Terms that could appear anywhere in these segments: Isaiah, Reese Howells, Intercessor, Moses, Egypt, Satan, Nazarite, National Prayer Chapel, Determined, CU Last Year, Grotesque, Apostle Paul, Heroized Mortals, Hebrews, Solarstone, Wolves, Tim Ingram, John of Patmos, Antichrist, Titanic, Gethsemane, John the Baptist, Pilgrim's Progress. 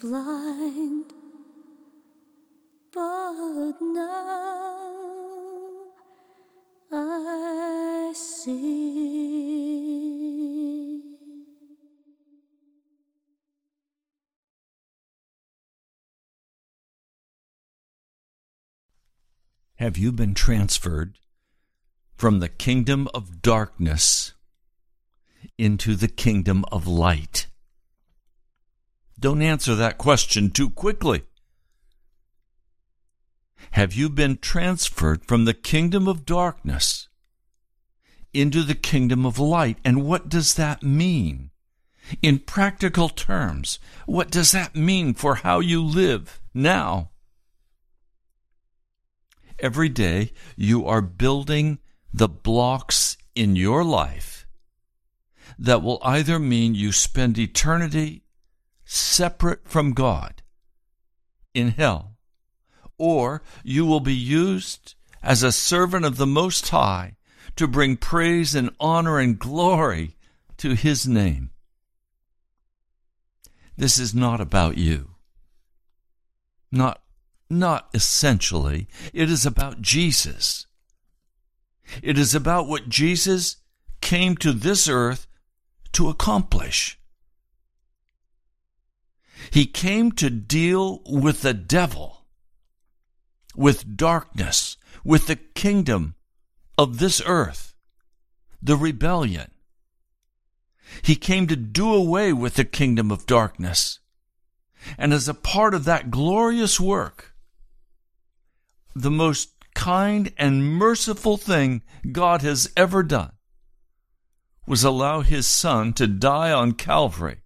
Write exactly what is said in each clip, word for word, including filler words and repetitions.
Blind, but now I see. Have you been transferred from the kingdom of darkness into the kingdom of light? Don't answer that question too quickly. Have you been transferred from the kingdom of darkness into the kingdom of light? And what does that mean? In practical terms, what does that mean for how you live now? Every day you are building the blocks in your life that will either mean you spend eternity separate from God in hell, or you will be used as a servant of the Most High to bring praise and honor and glory to His name. This is not about you. Not, not essentially. It is about Jesus. It is about what Jesus came to this earth to accomplish. He came to deal with the devil, with darkness, with the kingdom of this earth, the rebellion. He came to do away with the kingdom of darkness. And as a part of that glorious work, the most kind and merciful thing God has ever done was allow his son to die on Calvary,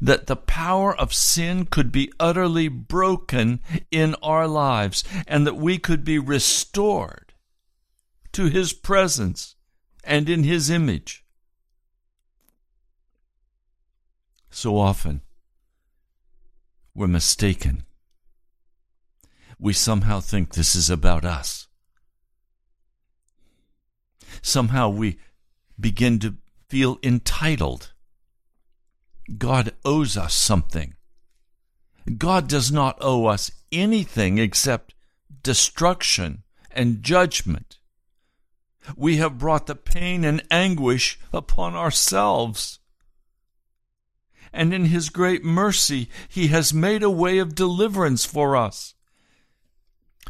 that the power of sin could be utterly broken in our lives and that we could be restored to his presence and in his image. So often, we're mistaken. We somehow think this is about us. Somehow we begin to feel entitled. God owes us something. God does not owe us anything except destruction and judgment. We have brought the pain and anguish upon ourselves. And in his great mercy, he has made a way of deliverance for us.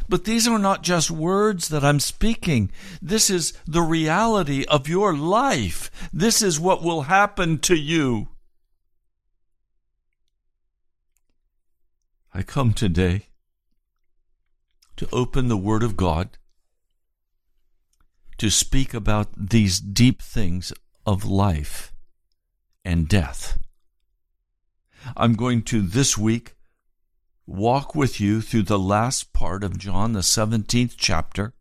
But these are not just words that I'm speaking. This is the reality of your life. This is what will happen to you. I come today to open the Word of God to speak about these deep things of life and death. I'm going to, this week, walk with you through the last part of John, the seventeenth chapter,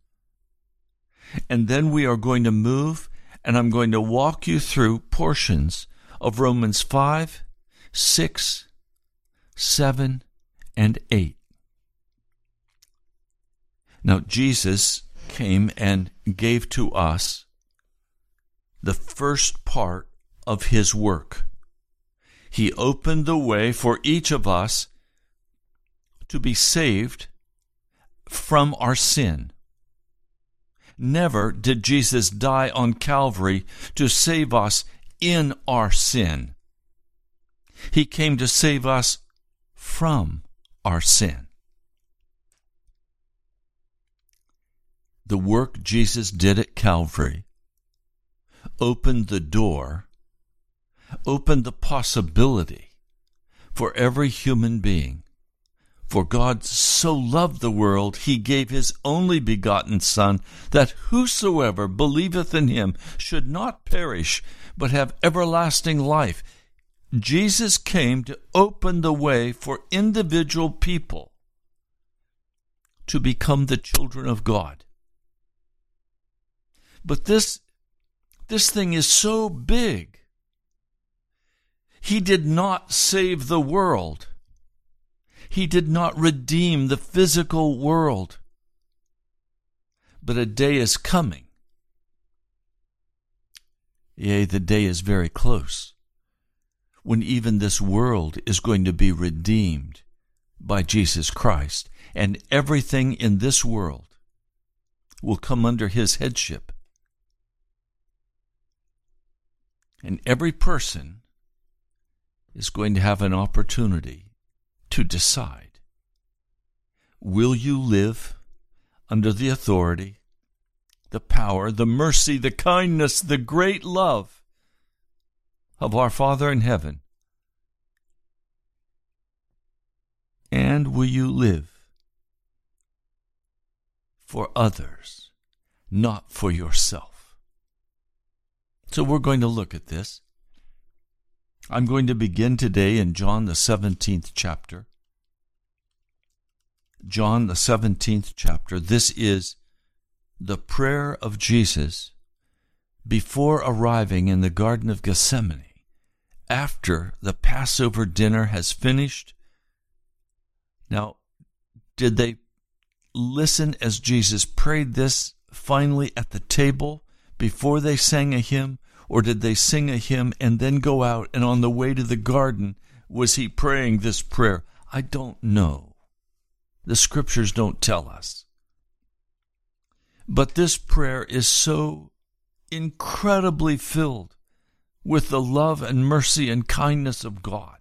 and then we are going to move, and I'm going to walk you through portions of Romans five, six, seven, and eight. Now, Jesus came and gave to us the first part of his work. He opened the way for each of us to be saved from our sin. Never did Jesus die on Calvary to save us in our sin. He came to save us from our sin. The work Jesus did at Calvary opened the door, opened the possibility for every human being. For God so loved the world, he gave his only begotten Son, that whosoever believeth in him should not perish, but have everlasting life. Jesus came to open the way for individual people to become the children of God. But this, this thing is so big. He did not save the world. He did not redeem the physical world. But a day is coming. Yea, the day is very close, when even this world is going to be redeemed by Jesus Christ, and everything in this world will come under his headship. And every person is going to have an opportunity to decide. Will you live under the authority, the power, the mercy, the kindness, the great love of our Father in heaven? And will you live for others, not for yourself? So we're going to look at this. I'm going to begin today in John the seventeenth chapter. John the seventeenth chapter. This is the prayer of Jesus before arriving in the Garden of Gethsemane, after the Passover dinner has finished. Now, did they listen as Jesus prayed this finally at the table before they sang a hymn? Or did they sing a hymn and then go out, and on the way to the garden, was he praying this prayer? I don't know. The scriptures don't tell us. But this prayer is so incredibly filled with the love and mercy and kindness of God.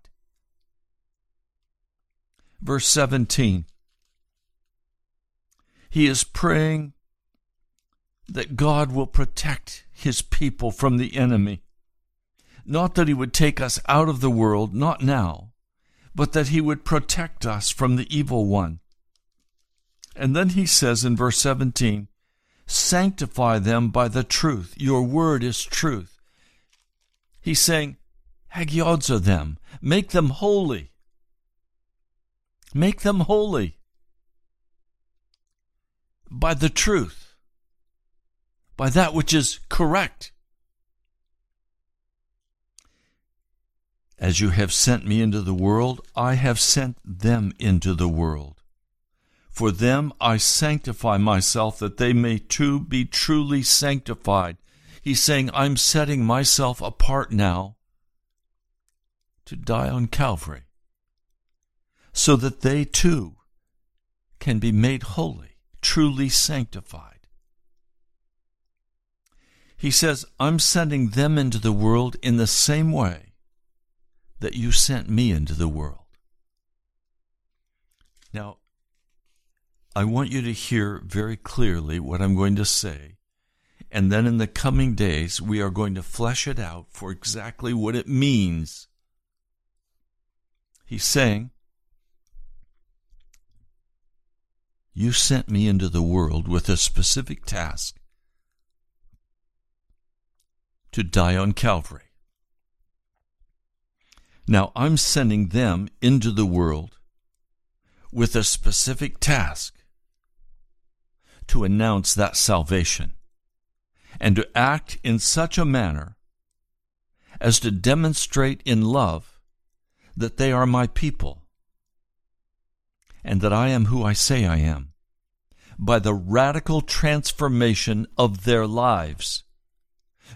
Verse seventeen. He is praying that God will protect his people from the enemy. Not that he would take us out of the world, not now, but that he would protect us from the evil one. And then he says in verse seventeen, sanctify them by the truth. Your word is truth. He's saying, hagiodza them. Make them holy. Make them holy. By the truth. By that which is correct. As you have sent me into the world, I have sent them into the world. For them I sanctify myself, that they may too be truly sanctified. He's saying, I'm setting myself apart now to die on Calvary, so that they too can be made holy, truly sanctified. He says, I'm sending them into the world in the same way that you sent me into the world. Now, I want you to hear very clearly what I'm going to say, and then in the coming days, we are going to flesh it out for exactly what it means. He's saying, you sent me into the world with a specific task, to die on Calvary. Now, I'm sending them into the world with a specific task to announce that salvation and to act in such a manner as to demonstrate in love that they are my people and that I am who I say I am by the radical transformation of their lives.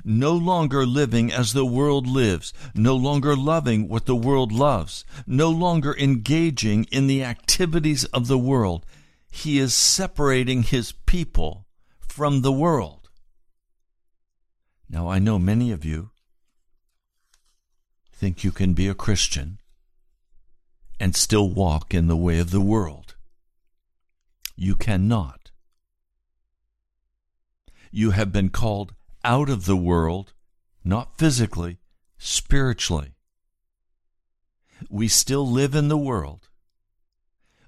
No longer living as the world lives, no longer loving what the world loves, no longer engaging in the activities of the world. He is separating his people from the world. Now, I know many of you think you can be a Christian and still walk in the way of the world. You cannot. You have been called out of the world, not physically, spiritually. We still live in the world,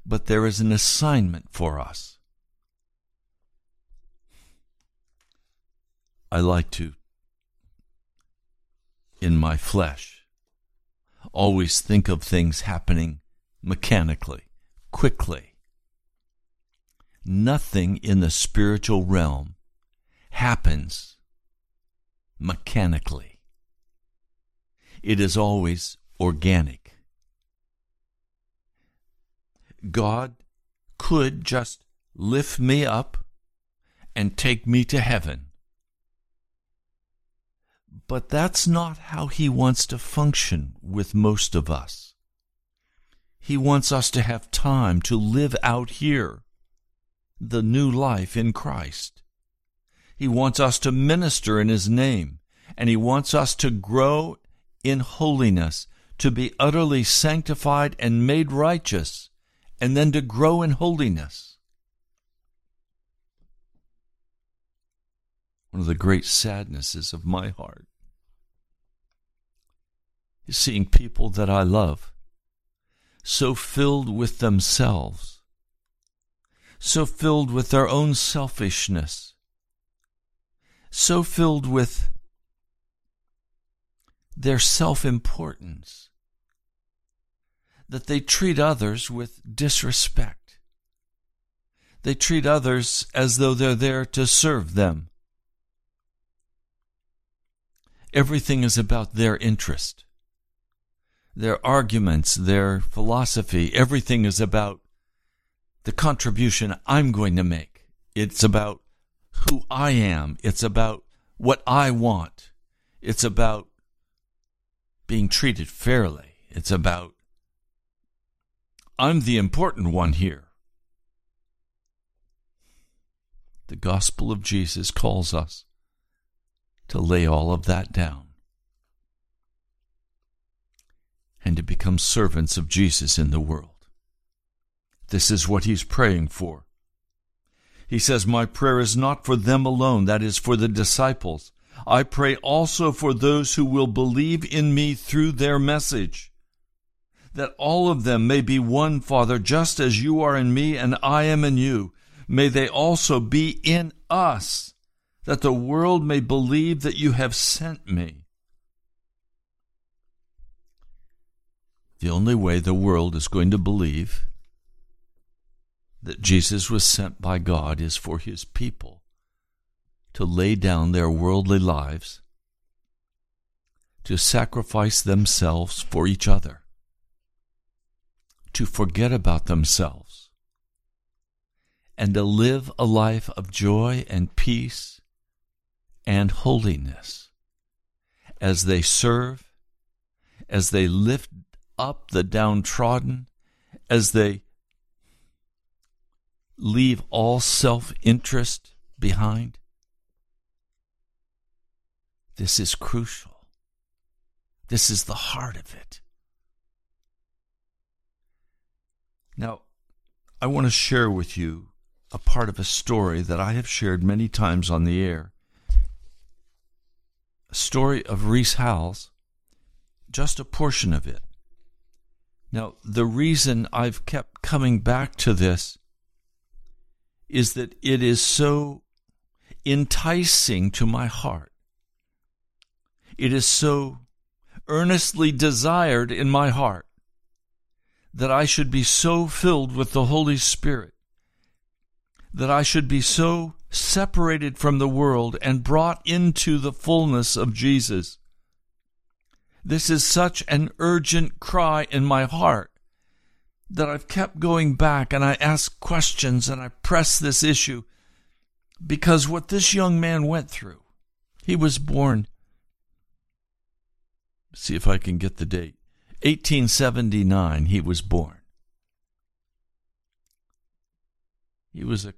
but there is an assignment for us. I like to, in my flesh, always think of things happening mechanically, quickly. Nothing in the spiritual realm happens mechanically. It is always organic. God could just lift me up and take me to heaven. But that's not how he wants to function with most of us. He wants us to have time to live out here the new life in Christ. He wants us to minister in his name, and he wants us to grow in holiness, to be utterly sanctified and made righteous, and then to grow in holiness. One of the great sadnesses of my heart is seeing people that I love so filled with themselves, so filled with their own selfishness, so filled with their self-importance that they treat others with disrespect. They treat others as though they're there to serve them. Everything is about their interest, their arguments, their philosophy. Everything is about the contribution I'm going to make. It's about who I am. It's about what I want. It's about being treated fairly. It's about, I'm the important one here. The gospel of Jesus calls us to lay all of that down and to become servants of Jesus in the world. This is what he's praying for. He says, my prayer is not for them alone, that is, for the disciples. I pray also for those who will believe in me through their message, that all of them may be one, Father, just as you are in me and I am in you. May they also be in us, that the world may believe that you have sent me. The only way the world is going to believe that Jesus was sent by God is for his people to lay down their worldly lives, to sacrifice themselves for each other, to forget about themselves, and to live a life of joy and peace and holiness as they serve, as they lift up the downtrodden, as they leave all self-interest behind. This is crucial. This is the heart of it. Now, I want to share with you a part of a story that I have shared many times on the air. A story of Reese Howells, just a portion of it. Now, the reason I've kept coming back to this is that it is so enticing to my heart. It is so earnestly desired in my heart that I should be so filled with the Holy Spirit, that I should be so separated from the world and brought into the fullness of Jesus. This is such an urgent cry in my heart that I've kept going back, and I ask questions and I press this issue, because what this young man went through, he was born, see if I can get the date, eighteen seventy-nine he was born. He was a,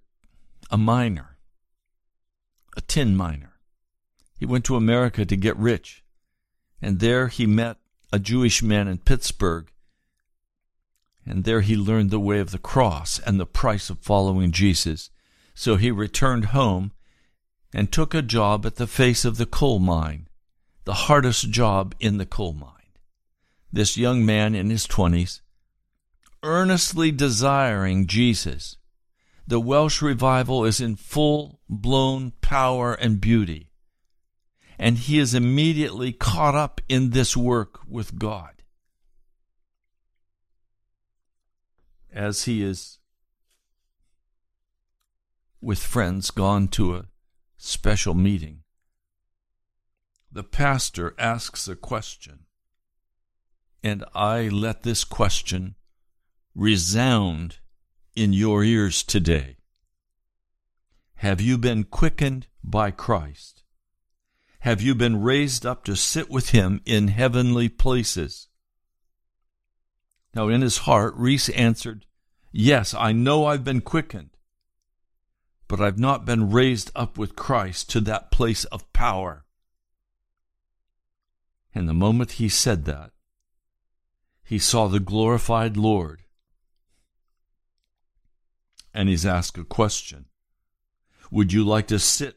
a miner, a tin miner. He went to America to get rich, and there he met a Jewish man in Pittsburgh, and there he learned the way of the cross and the price of following Jesus. So he returned home and took a job at the face of the coal mine, the hardest job in the coal mine. This young man in his twenties, earnestly desiring Jesus. The Welsh revival is in full-blown power and beauty, and he is immediately caught up in this work with God. As he is, with friends, gone to a special meeting, the pastor asks a question, and I let this question resound in your ears today. Have you been quickened by Christ? Have you been raised up to sit with him in heavenly places? Now, in his heart, Reese answered, yes, I know I've been quickened, but I've not been raised up with Christ to that place of power. And the moment he said that, he saw the glorified Lord. And he's asked a question. Would you like to sit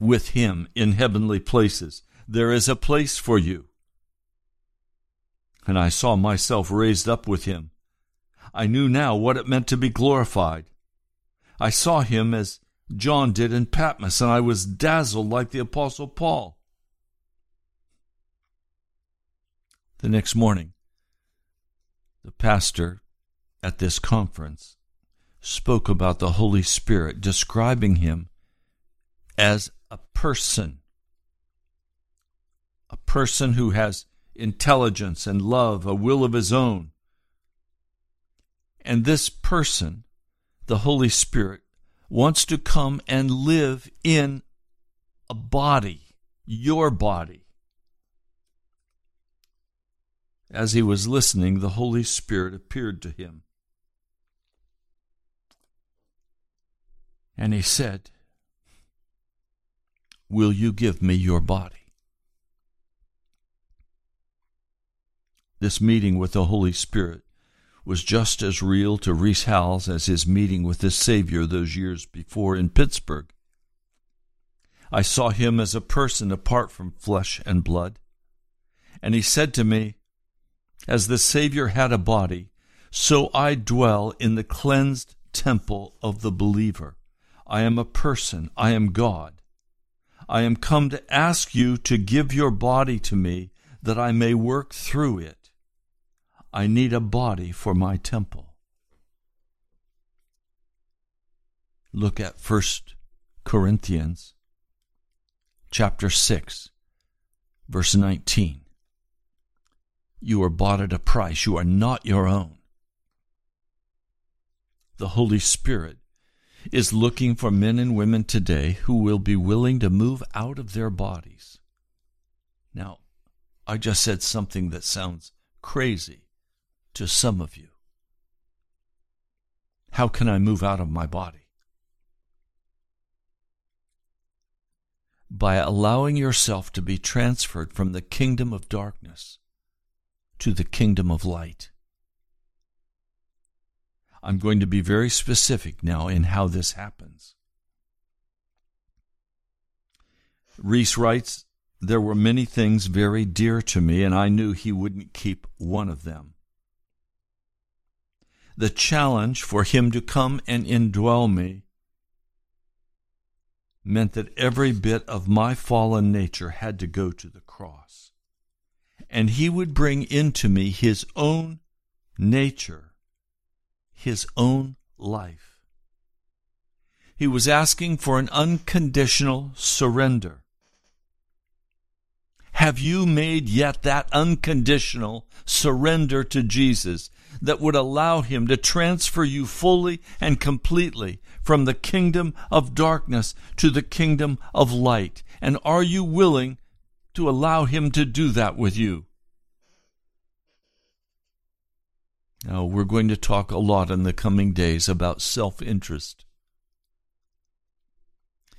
with him in heavenly places? There is a place for you. And I saw myself raised up with him. I knew now what it meant to be glorified. I saw him as John did in Patmos, and I was dazzled like the Apostle Paul. The next morning, the pastor at this conference spoke about the Holy Spirit, describing him as a person, a person who has intelligence and love, a will of his own. And this person, the Holy Spirit, wants to come and live in a body, your body. As he was listening, the Holy Spirit appeared to him. And he said, will you give me your body? This meeting with the Holy Spirit was just as real to Reese Howells as his meeting with his Savior those years before in Pittsburgh. I saw him as a person apart from flesh and blood. And he said to me, "As the Savior had a body, so I dwell in the cleansed temple of the believer. I am a person. I am God. I am come to ask you to give your body to me that I may work through it. I need a body for my temple." Look at First Corinthians chapter six, verse nineteen. You are bought at a price. You are not your own. The Holy Spirit is looking for men and women today who will be willing to move out of their bodies. Now, I just said something that sounds crazy to some of you. How can I move out of my body? By allowing yourself to be transferred from the kingdom of darkness to the kingdom of light. I'm going to be very specific now in how this happens. Reese writes, "There were many things very dear to me, and I knew he wouldn't keep one of them. The challenge for him to come and indwell me meant that every bit of my fallen nature had to go to the cross. And he would bring into me his own nature, his own life." He was asking for an unconditional surrender. Have you made yet that unconditional surrender to Jesus that would allow him to transfer you fully and completely from the kingdom of darkness to the kingdom of light? And are you willing to allow him to do that with you? Now, we're going to talk a lot in the coming days about self-interest.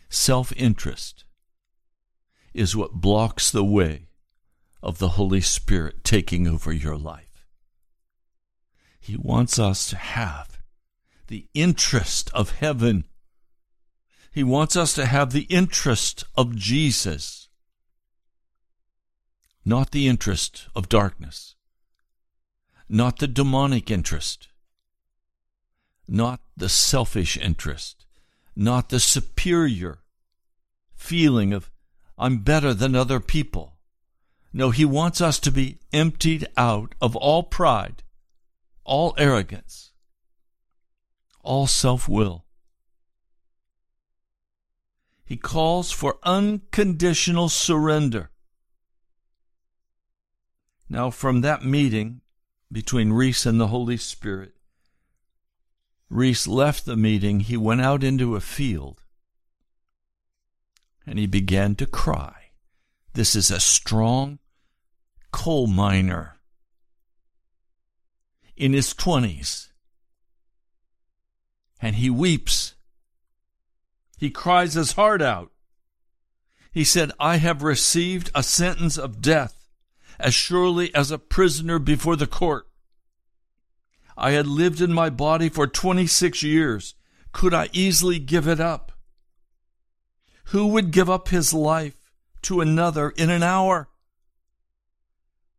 Self-interest is what blocks the way of the Holy Spirit taking over your life. He wants us to have the interest of heaven. He wants us to have the interest of Jesus, not the interest of darkness, not the demonic interest, not the selfish interest, not the superior feeling of I'm better than other people. No, he wants us to be emptied out of all pride, all arrogance, all self-will. He calls for unconditional surrender. Now, from that meeting between Reese and the Holy Spirit, Reese left the meeting. He went out into a field. And he began to cry. This is a strong coal miner in his twenties. And he weeps. He cries his heart out. He said, "I have received a sentence of death as surely as a prisoner before the court. I had lived in my body for twenty-six years. Could I easily give it up? Who would give up his life to another in an hour?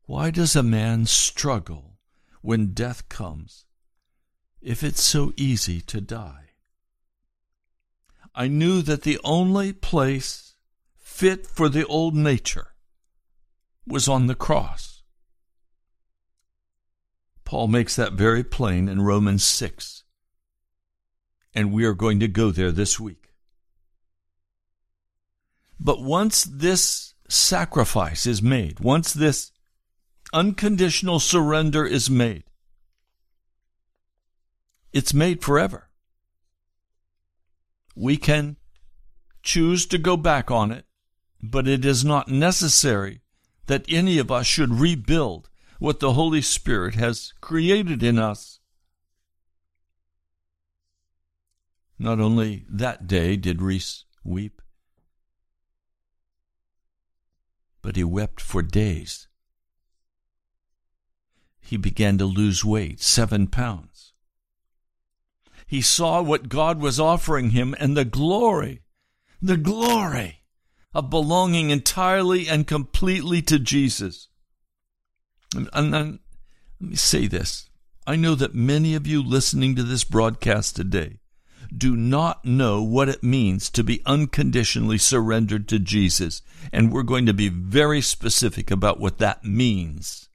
Why does a man struggle when death comes, if it's so easy to die? I knew that the only place fit for the old nature was on the cross." Paul makes that very plain in Romans six, and we are going to go there this week. But once this sacrifice is made, once this unconditional surrender is made, it's made forever. We can choose to go back on it, but it is not necessary that any of us should rebuild what the Holy Spirit has created in us. Not only that day did Reese weep, but he wept for days. he began to lose weight, seven pounds. He saw what God was offering him and the glory, the glory of belonging entirely and completely to Jesus. And, and, and let me say this. I know that many of you listening to this broadcast today do not know what it means to be unconditionally surrendered to Jesus, and we're going to be very specific about what that means.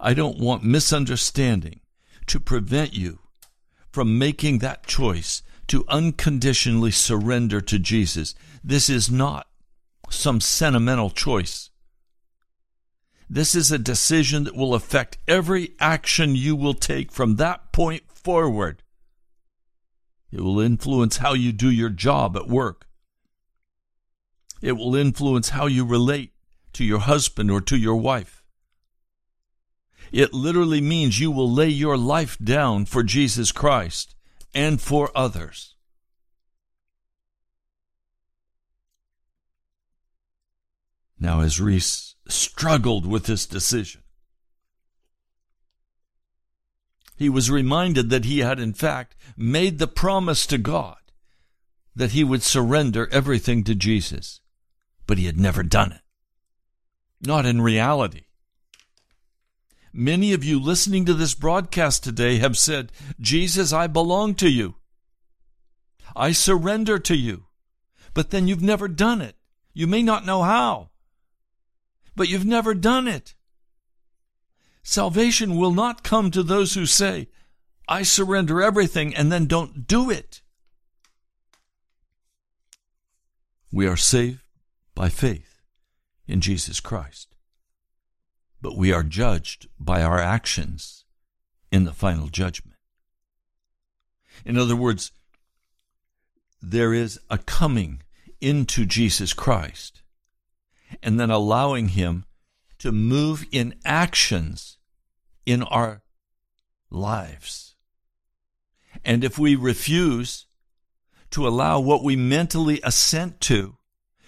I don't want misunderstanding to prevent you from making that choice to unconditionally surrender to Jesus. This is not some sentimental choice. This is a decision that will affect every action you will take from that point forward. It will influence how you do your job at work. It will influence how you relate to your husband or to your wife. It literally means you will lay your life down for Jesus Christ and for others. Now, as Reese struggled with this decision, he was reminded that he had, in fact, made the promise to God that he would surrender everything to Jesus, but he had never done it. Not in reality. Many of you listening to this broadcast today have said, Jesus, I belong to you. I surrender to you. But then you've never done it. You may not know how, but you've never done it. Salvation will not come to those who say, I surrender everything, and then don't do it. We are saved by faith in Jesus Christ, but we are judged by our actions in the final judgment. In other words, there is a coming into Jesus Christ and then allowing him to move in actions in our lives. And if we refuse to allow what we mentally assent to,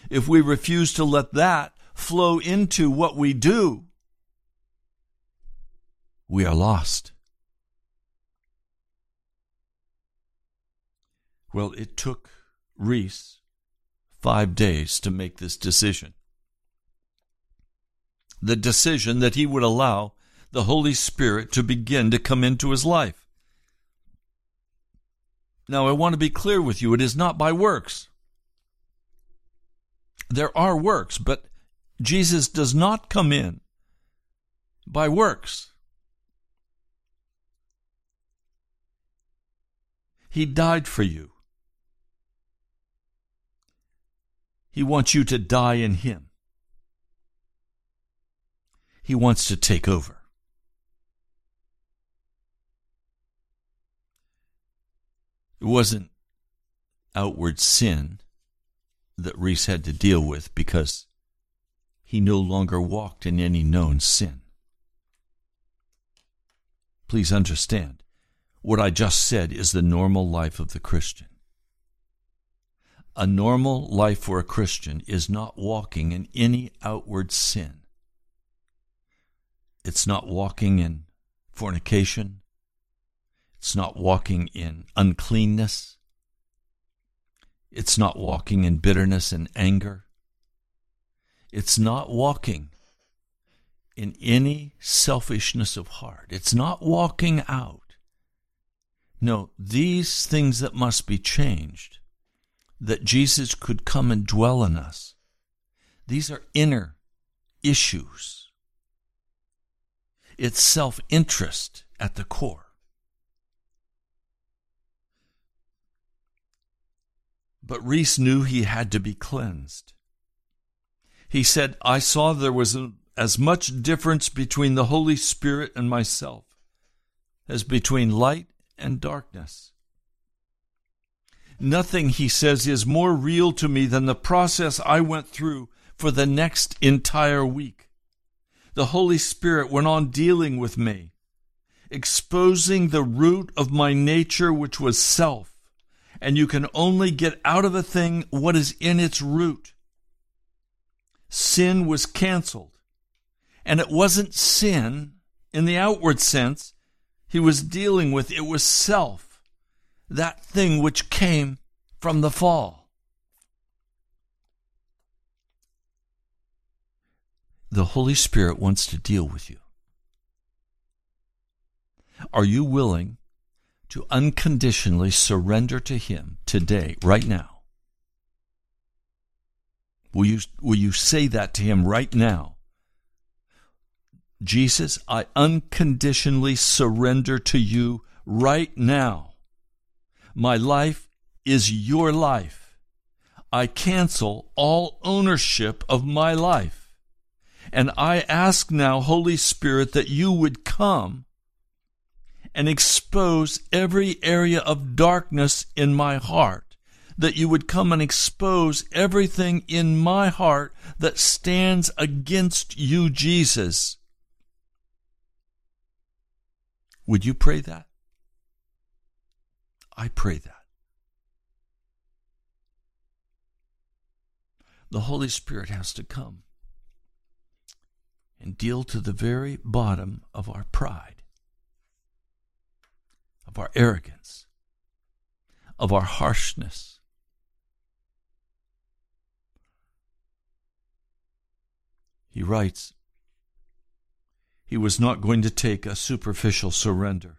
if we refuse to let that flow into what we do, we are lost. Well, it took Reese five days to make this decision. The decision that he would allow the Holy Spirit to begin to come into his life. Now, I want to be clear with you. It is not by works. There are works, but Jesus does not come in by works. He died for you. He wants you to die in him. He wants to take over. It wasn't outward sin that Reese had to deal with because he no longer walked in any known sin. Please understand, what I just said is the normal life of the Christian. A normal life for a Christian is not walking in any outward sin. It's not walking in fornication. It's not walking in uncleanness. It's not walking in bitterness and anger. It's not walking in any selfishness of heart. It's not walking out. No, these things that must be changed, that Jesus could come and dwell in us, these are inner issues. It's self-interest at the core. But Reese knew he had to be cleansed. He said, I saw there was as much difference between the Holy Spirit and myself as between light and darkness. Nothing, he says, is more real to me than the process I went through for the next entire week. The Holy Spirit went on dealing with me, exposing the root of my nature, which was self. And you can only get out of a thing what is in its root. Sin was canceled, And it wasn't sin in the outward sense he was dealing with. It was self, that thing which came from the fall. The Holy Spirit wants to deal with you. Are you willing to unconditionally surrender to Him today, right now? Will you, will you say that to Him right now? Jesus, I unconditionally surrender to you right now. My life is your life. I cancel all ownership of my life. And I ask now, Holy Spirit, that you would come and expose every area of darkness in my heart, that you would come and expose everything in my heart that stands against you, Jesus. Would you pray that? I pray that. The Holy Spirit has to come and deal to the very bottom of our pride, of our arrogance, of our harshness. He writes, he was not going to take a superficial surrender.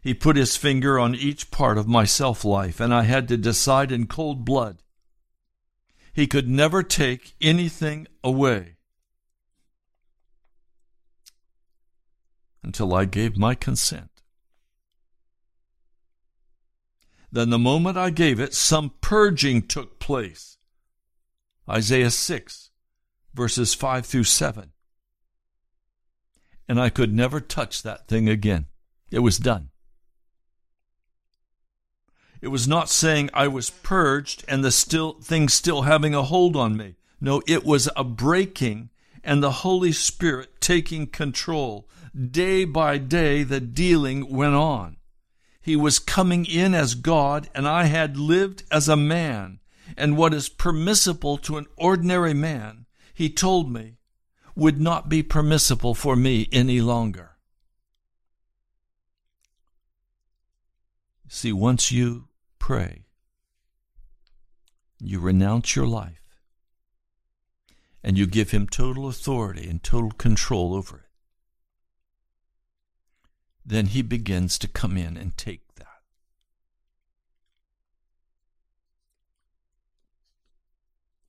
He put his finger on each part of my self-life, and I had to decide in cold blood. He could never take anything away until I gave my consent. Then the moment I gave it, some purging took place. Isaiah six, verses five through seven. And I could never touch that thing again. It was done. It was not saying I was purged and the still thing still having a hold on me. No, it was a breaking and the Holy Spirit taking control. Day by day, the dealing went on. He was coming in as God, and I had lived as a man. And what is permissible to an ordinary man, he told me, would not be permissible for me any longer. See, once you pray, you renounce your life, and you give him total authority and total control over it. Then he begins to come in and take that.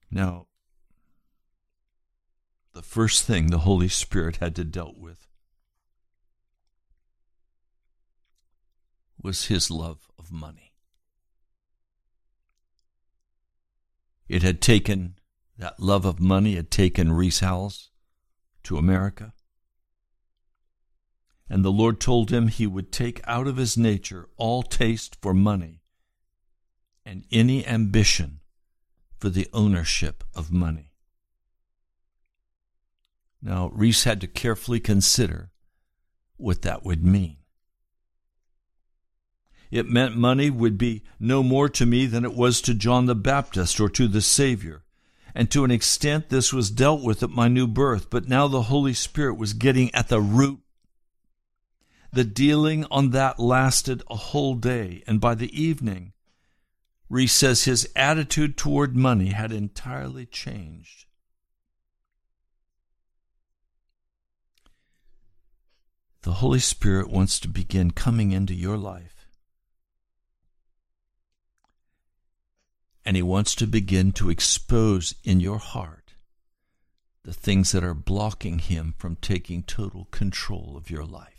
Now, the first thing the Holy Spirit had to deal with was his love of money. It had taken, that love of money had taken Reese Howells to America. And the Lord told him he would take out of his nature all taste for money and any ambition for the ownership of money. Now, Reese had to carefully consider what that would mean. It meant money would be no more to me than it was to John the Baptist or to the Savior. And to an extent, this was dealt with at my new birth, but now the Holy Spirit was getting at the root. The dealing on that lasted a whole day, and by the evening, Reese says his attitude toward money had entirely changed. The Holy Spirit wants to begin coming into your life, and He wants to begin to expose in your heart the things that are blocking Him from taking total control of your life.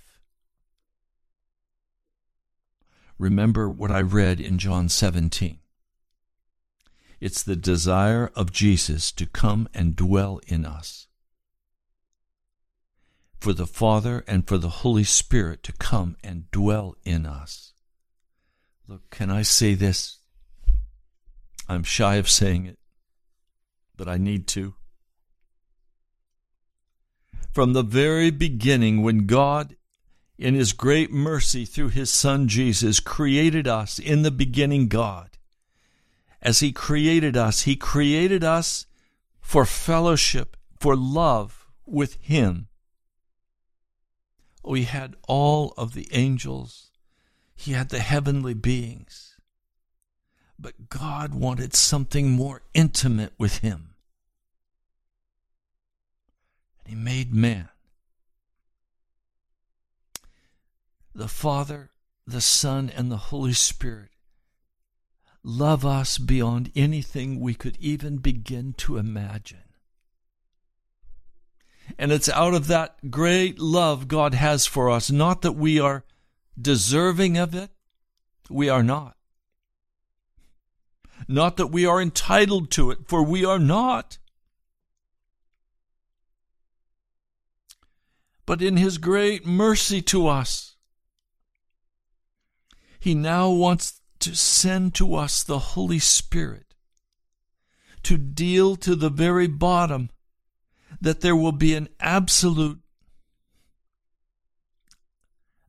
Remember what I read in John seventeen. It's the desire of Jesus to come and dwell in us. For the Father and for the Holy Spirit to come and dwell in us. Look, can I say this? I'm shy of saying it, but I need to. From the very beginning, when God in His great mercy through His Son Jesus created us in the beginning, God. As He created us, He created us for fellowship, for love with him. Oh, he had all of the angels. He had the heavenly beings. But God wanted something more intimate with him. And he made man. The Father, the Son, and the Holy Spirit love us beyond anything we could even begin to imagine. And it's out of that great love God has for us, not that we are deserving of it. We are not. Not that we are entitled to it, for we are not. But in his great mercy to us, he now wants to send to us the Holy Spirit to deal to the very bottom, that there will be an absolute,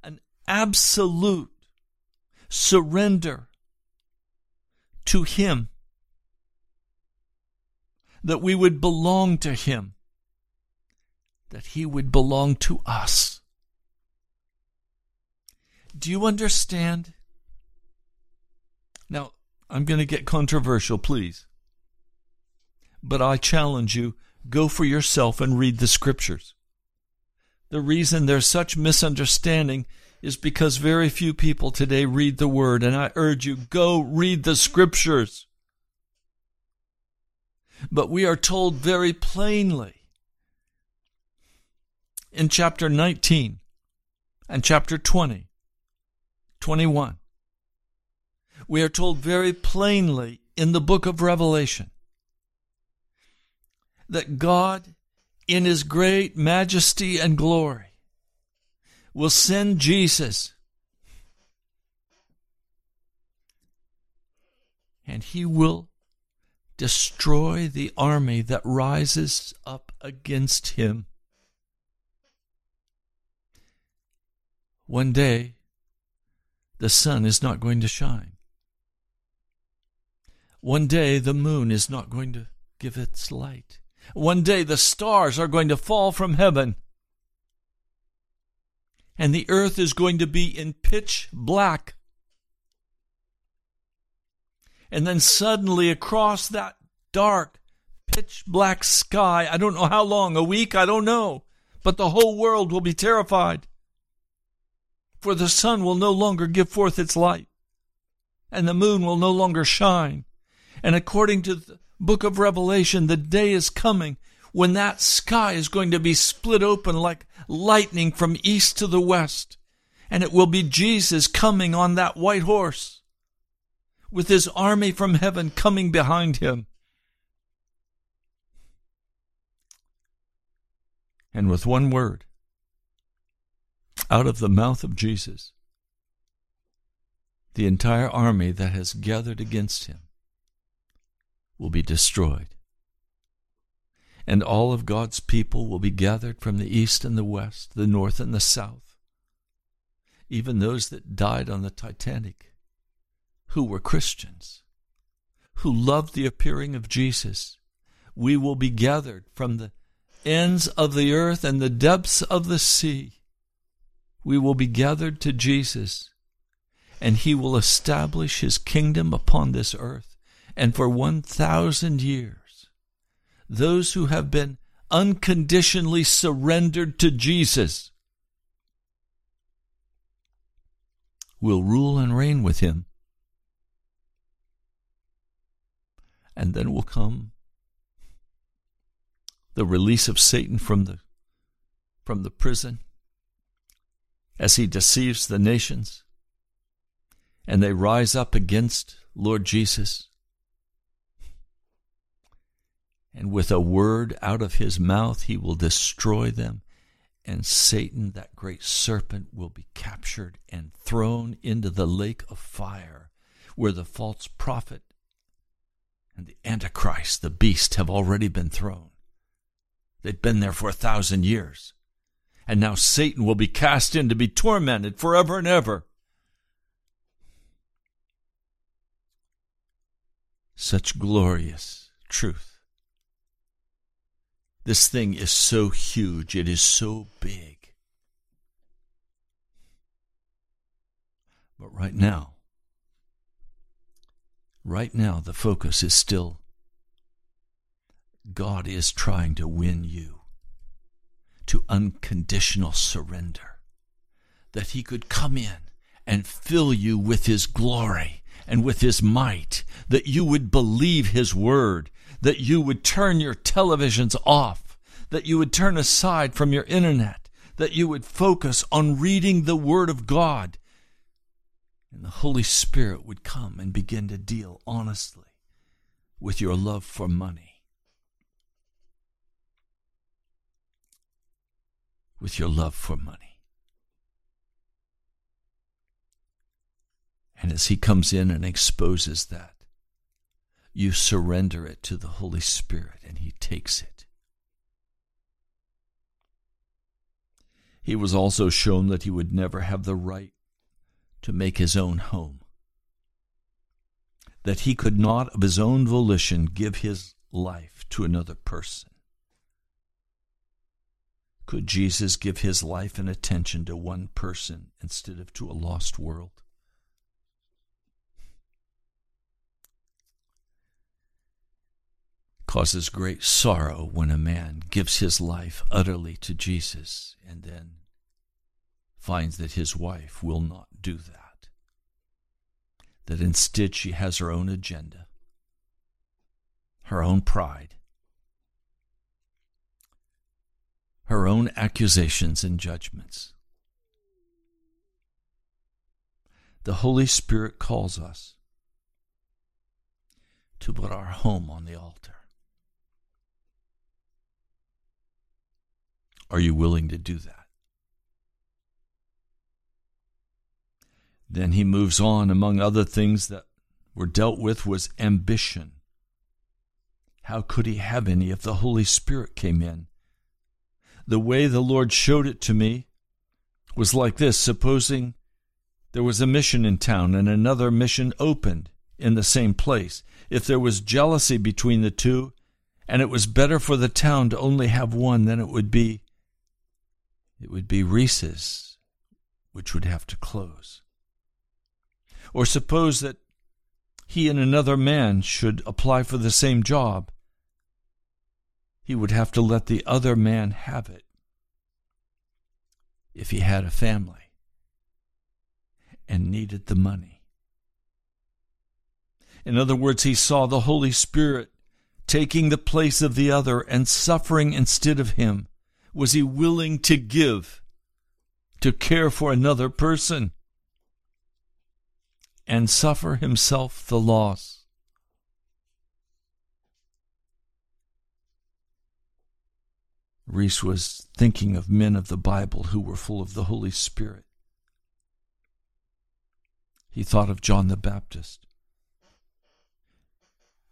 an absolute surrender to him, that we would belong to him, that he would belong to us. Do you understand? Now, I'm going to get controversial, please. But I challenge you, go for yourself and read the scriptures. The reason there's such misunderstanding is because very few people today read the word, and I urge you, go read the scriptures. But we are told very plainly in chapter nineteen and chapter twenty, twenty-one, we are told very plainly in the book of Revelation that God, in his great majesty and glory, will send Jesus, and he will destroy the army that rises up against him. One day, the sun is not going to shine. One day, the moon is not going to give its light. One day, the stars are going to fall from heaven. And the earth is going to be in pitch black. And then suddenly across that dark, pitch black sky, I don't know how long, a week, I don't know, but the whole world will be terrified. For the sun will no longer give forth its light, and the moon will no longer shine. And according to the book of Revelation, the day is coming when that sky is going to be split open like lightning from east to the west. And it will be Jesus coming on that white horse with his army from heaven coming behind him. And with one word, out of the mouth of Jesus, the entire army that has gathered against him will be destroyed. And all of God's people will be gathered from the east and the west, the north and the south, even those that died on the Titanic, who were Christians, who loved the appearing of Jesus. We will be gathered from the ends of the earth and the depths of the sea. We will be gathered to Jesus, and he will establish his kingdom upon this earth. And for one thousand years, those who have been unconditionally surrendered to Jesus will rule and reign with him. And then will come the release of Satan from the, from the prison as he deceives the nations, and they rise up against Lord Jesus. And with a word out of his mouth, he will destroy them. And Satan, that great serpent, will be captured and thrown into the lake of fire, where the false prophet and the Antichrist, the beast, have already been thrown. They've been there for a thousand years. And now Satan will be cast in to be tormented forever and ever. Such glorious truth. This thing is so huge. It is so big. But right now, right now, the focus is still God is trying to win you to unconditional surrender, that he could come in and fill you with his glory and with his might, that you would believe his word, that you would turn your televisions off, that you would turn aside from your internet, that you would focus on reading the word of God, and the Holy Spirit would come and begin to deal honestly with your love for money, with your love for money. And as he comes in and exposes that, you surrender it to the Holy Spirit and he takes it. He was also shown that he would never have the right to make his own home, that he could not of his own volition give his life to another person. Could Jesus give his life and attention to one person instead of to a lost world? Causes great sorrow when a man gives his life utterly to Jesus and then finds that his wife will not do that, that instead she has her own agenda, her own pride, her own accusations and judgments. The Holy Spirit calls us to put our home on the altar. Are you willing to do that? Then he moves on. Among other things that were dealt with was ambition. How could he have any if the Holy Spirit came in? The way the Lord showed it to me was like this. Supposing there was a mission in town and another mission opened in the same place. If there was jealousy between the two, and it was better for the town to only have one, then it would be, it would be Reese's, which would have to close. Or suppose that he and another man should apply for the same job. He would have to let the other man have it if he had a family and needed the money. In other words, he saw the Holy Spirit taking the place of the other and suffering instead of him. Was he willing to give, to care for another person and suffer himself the loss? Reese was thinking of men of the Bible who were full of the Holy Spirit. He thought of John the Baptist.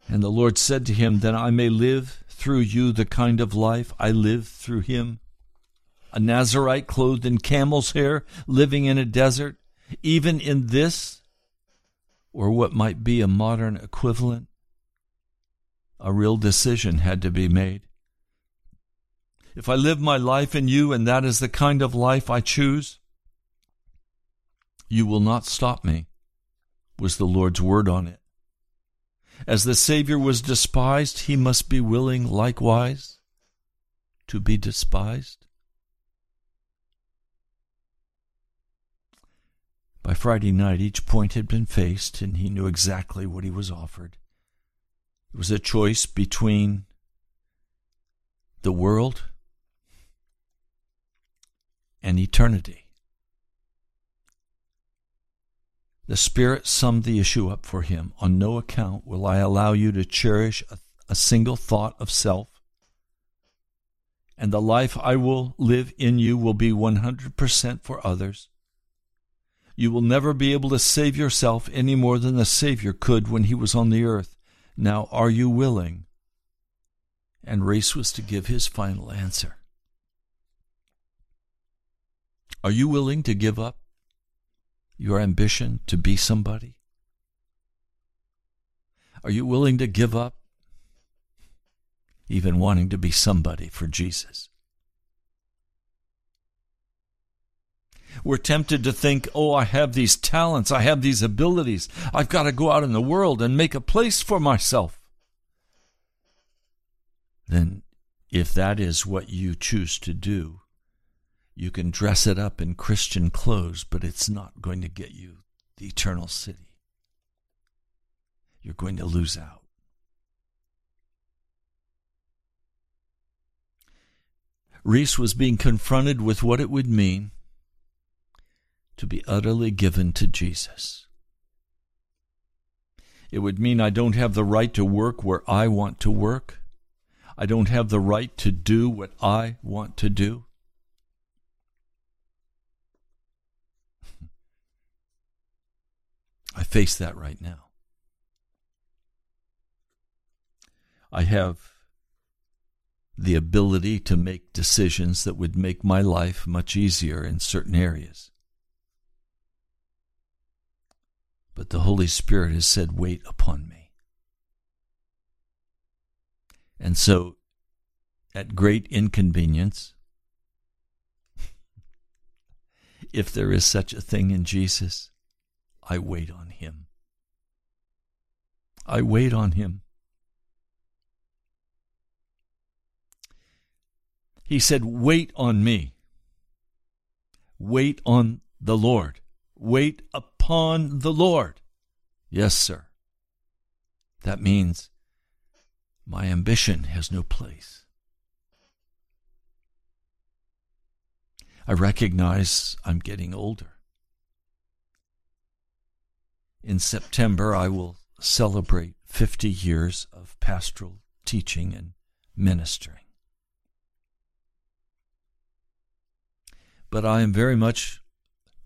And the Lord said to him, "Then I may live through you the kind of life I lived through him, a Nazarite clothed in camel's hair, living in a desert, even in this," or what might be a modern equivalent. A real decision had to be made. If I live my life in you and that is the kind of life I choose, you will not stop me, was the Lord's word on it. As the Savior was despised, he must be willing likewise to be despised. By Friday night, each point had been faced and he knew exactly what he was offered. It was a choice between the world and eternity. The Spirit summed the issue up for him. On no account will I allow you to cherish a, a single thought of self, and the life I will live in you will be one hundred percent for others. You will never be able to save yourself any more than the Savior could when he was on the earth. Now, are you willing? And Reese was to give his final answer. Are you willing to give up your ambition to be somebody? Are you willing to give up even wanting to be somebody for Jesus. We're tempted to think, oh, I have these talents, I have these abilities, I've got to go out in the world and make a place for myself. Then, if that is what you choose to do, you can dress it up in Christian clothes, but it's not going to get you the eternal city. You're going to lose out. Reese was being confronted with what it would mean to be utterly given to Jesus. It would mean I don't have the right to work where I want to work. I don't have the right to do what I want to do. I face that right now. I have the ability to make decisions that would make my life much easier in certain areas. But the Holy Spirit has said, wait upon me. And so, at great inconvenience, if there is such a thing in Jesus, I wait on him. I wait on him. He said, wait on me. Wait on the Lord. Wait upon the Lord. Yes, sir. That means my ambition has no place. I recognize I'm getting older. In September, I will celebrate fifty years of pastoral teaching and ministering. But I am very much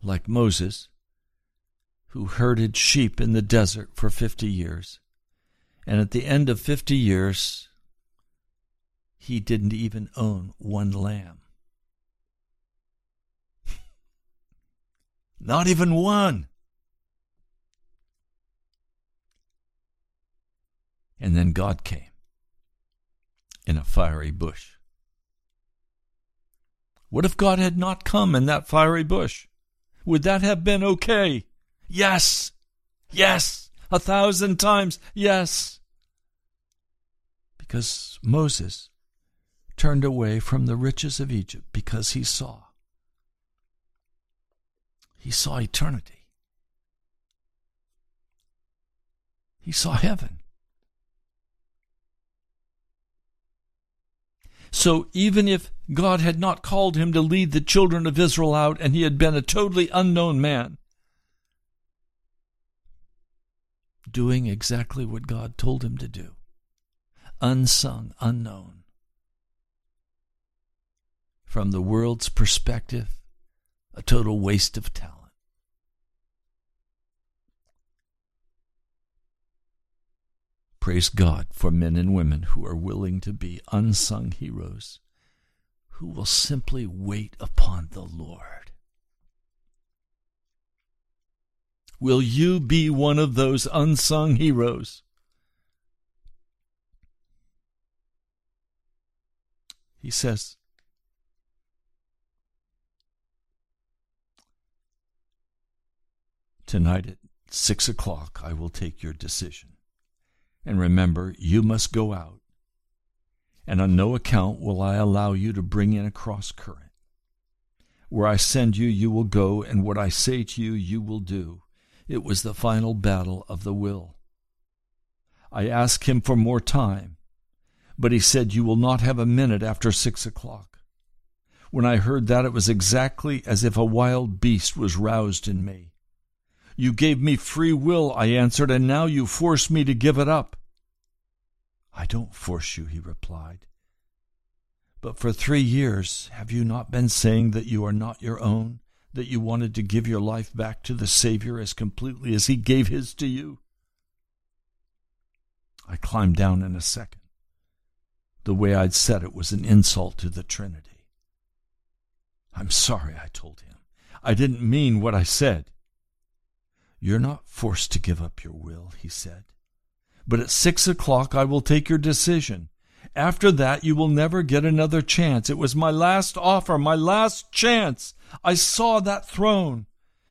like Moses, who herded sheep in the desert for fifty years. And at the end of fifty years, he didn't even own one lamb. Not even one. And then God came in a fiery bush. What if God had not come in that fiery bush? Would that have been okay? Yes. Yes. A thousand times yes. Because Moses turned away from the riches of Egypt because he saw. He saw eternity. He saw heaven. So even if God had not called him to lead the children of Israel out and he had been a totally unknown man, doing exactly what God told him to do, unsung, unknown. From the world's perspective, a total waste of talent. Praise God for men and women who are willing to be unsung heroes, who will simply wait upon the Lord. Will you be one of those unsung heroes? He says, tonight at six o'clock, I will take your decision. And remember, you must go out, and on no account will I allow you to bring in a cross current. Where I send you, you will go, and what I say to you, you will do. It was the final battle of the will. I asked him for more time, but he said, you will not have a minute after six o'clock. When I heard that, it was exactly as if a wild beast was roused in me. You gave me free will, I answered, and now you force me to give it up. I don't force you, he replied. But for three years, have you not been saying that you are not your own, that you wanted to give your life back to the Savior as completely as he gave his to you? I climbed down in a second. The way I'd said it was an insult to the Trinity. I'm sorry, I told him. I didn't mean what I said. You're not forced to give up your will, he said. But at six o'clock I will take your decision, After that, you will never get another chance. It was my last offer, my last chance. I saw that throne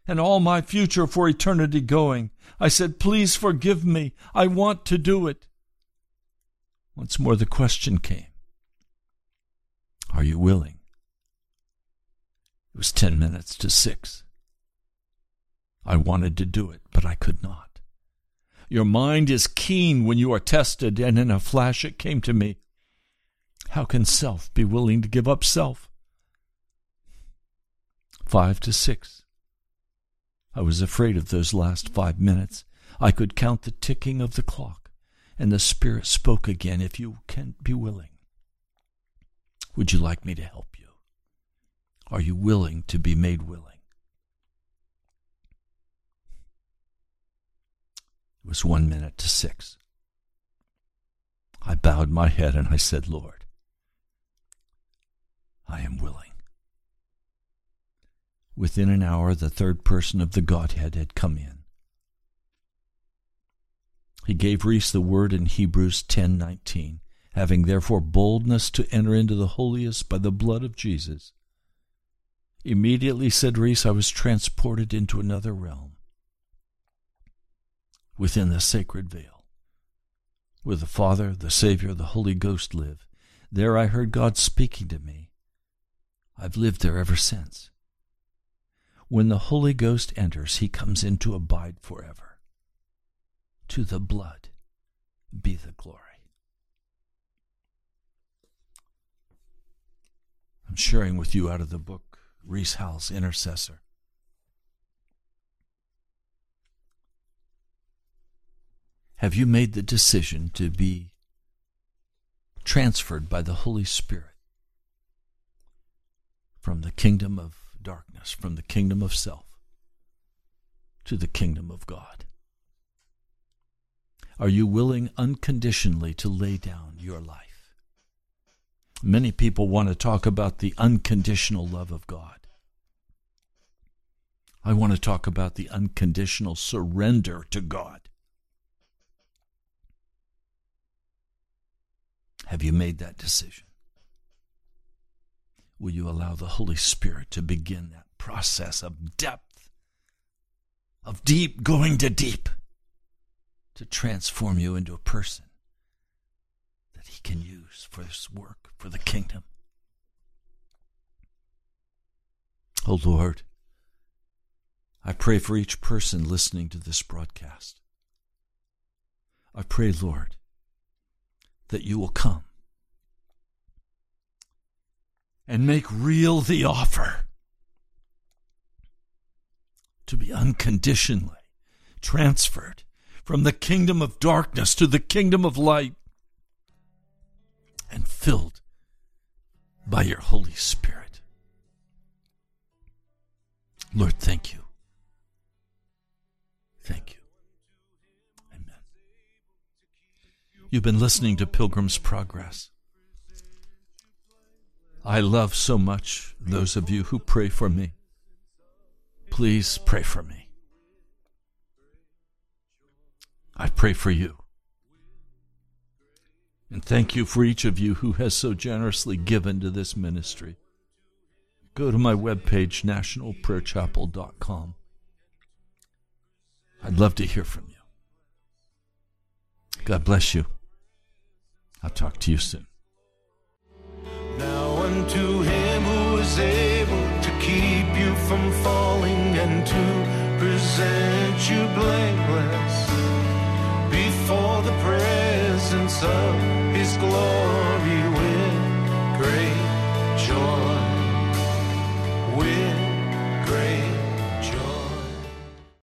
and all my future for eternity going. I said, please forgive me. I want to do it. Once more, the question came. Are you willing? It was ten minutes to six. I wanted to do it, but I could not. Your mind is keen when you are tested, and in a flash it came to me. How can self be willing to give up self? Five to six. I was afraid of those last five minutes. I could count the ticking of the clock, and the Spirit spoke again, if you can be willing. Would you like me to help you? Are you willing to be made willing? It was one minute to six. I bowed my head and I said, Lord, I am willing. Within an hour, the third person of the Godhead had come in. He gave Reese the word in Hebrews ten nineteen, having therefore boldness to enter into the holiest by the blood of Jesus. Immediately, said Reese, I was transported into another realm, within the sacred veil, where the Father, the Savior, the Holy Ghost live. There I heard God speaking to me. I've lived there ever since. When the Holy Ghost enters, he comes in to abide forever. To the blood be the glory. I'm sharing with you out of the book, Reese Howells, Intercessor. Have you made the decision to be transferred by the Holy Spirit from the kingdom of darkness, from the kingdom of self, to the kingdom of God? Are you willing unconditionally to lay down your life? Many people want to talk about the unconditional love of God. I want to talk about the unconditional surrender to God. Have you made that decision? Will you allow the Holy Spirit to begin that process of depth, of deep going to deep, to transform you into a person that he can use for this work, for the kingdom? Oh Lord, I pray for each person listening to this broadcast. I pray, Lord, that you will come and make real the offer to be unconditionally transferred from the kingdom of darkness to the kingdom of light and filled by your Holy Spirit. Lord, thank you. Thank you. Amen. You've been listening to Pilgrim's Progress. I love so much those of you who pray for me. Please pray for me. I pray for you. And thank you for each of you who has so generously given to this ministry. Go to my webpage, national prayer chapel dot com. I'd love to hear from you. God bless you. I'll talk to you soon. Now unto him who is able to keep you from falling and to present you blameless before the presence of his glory.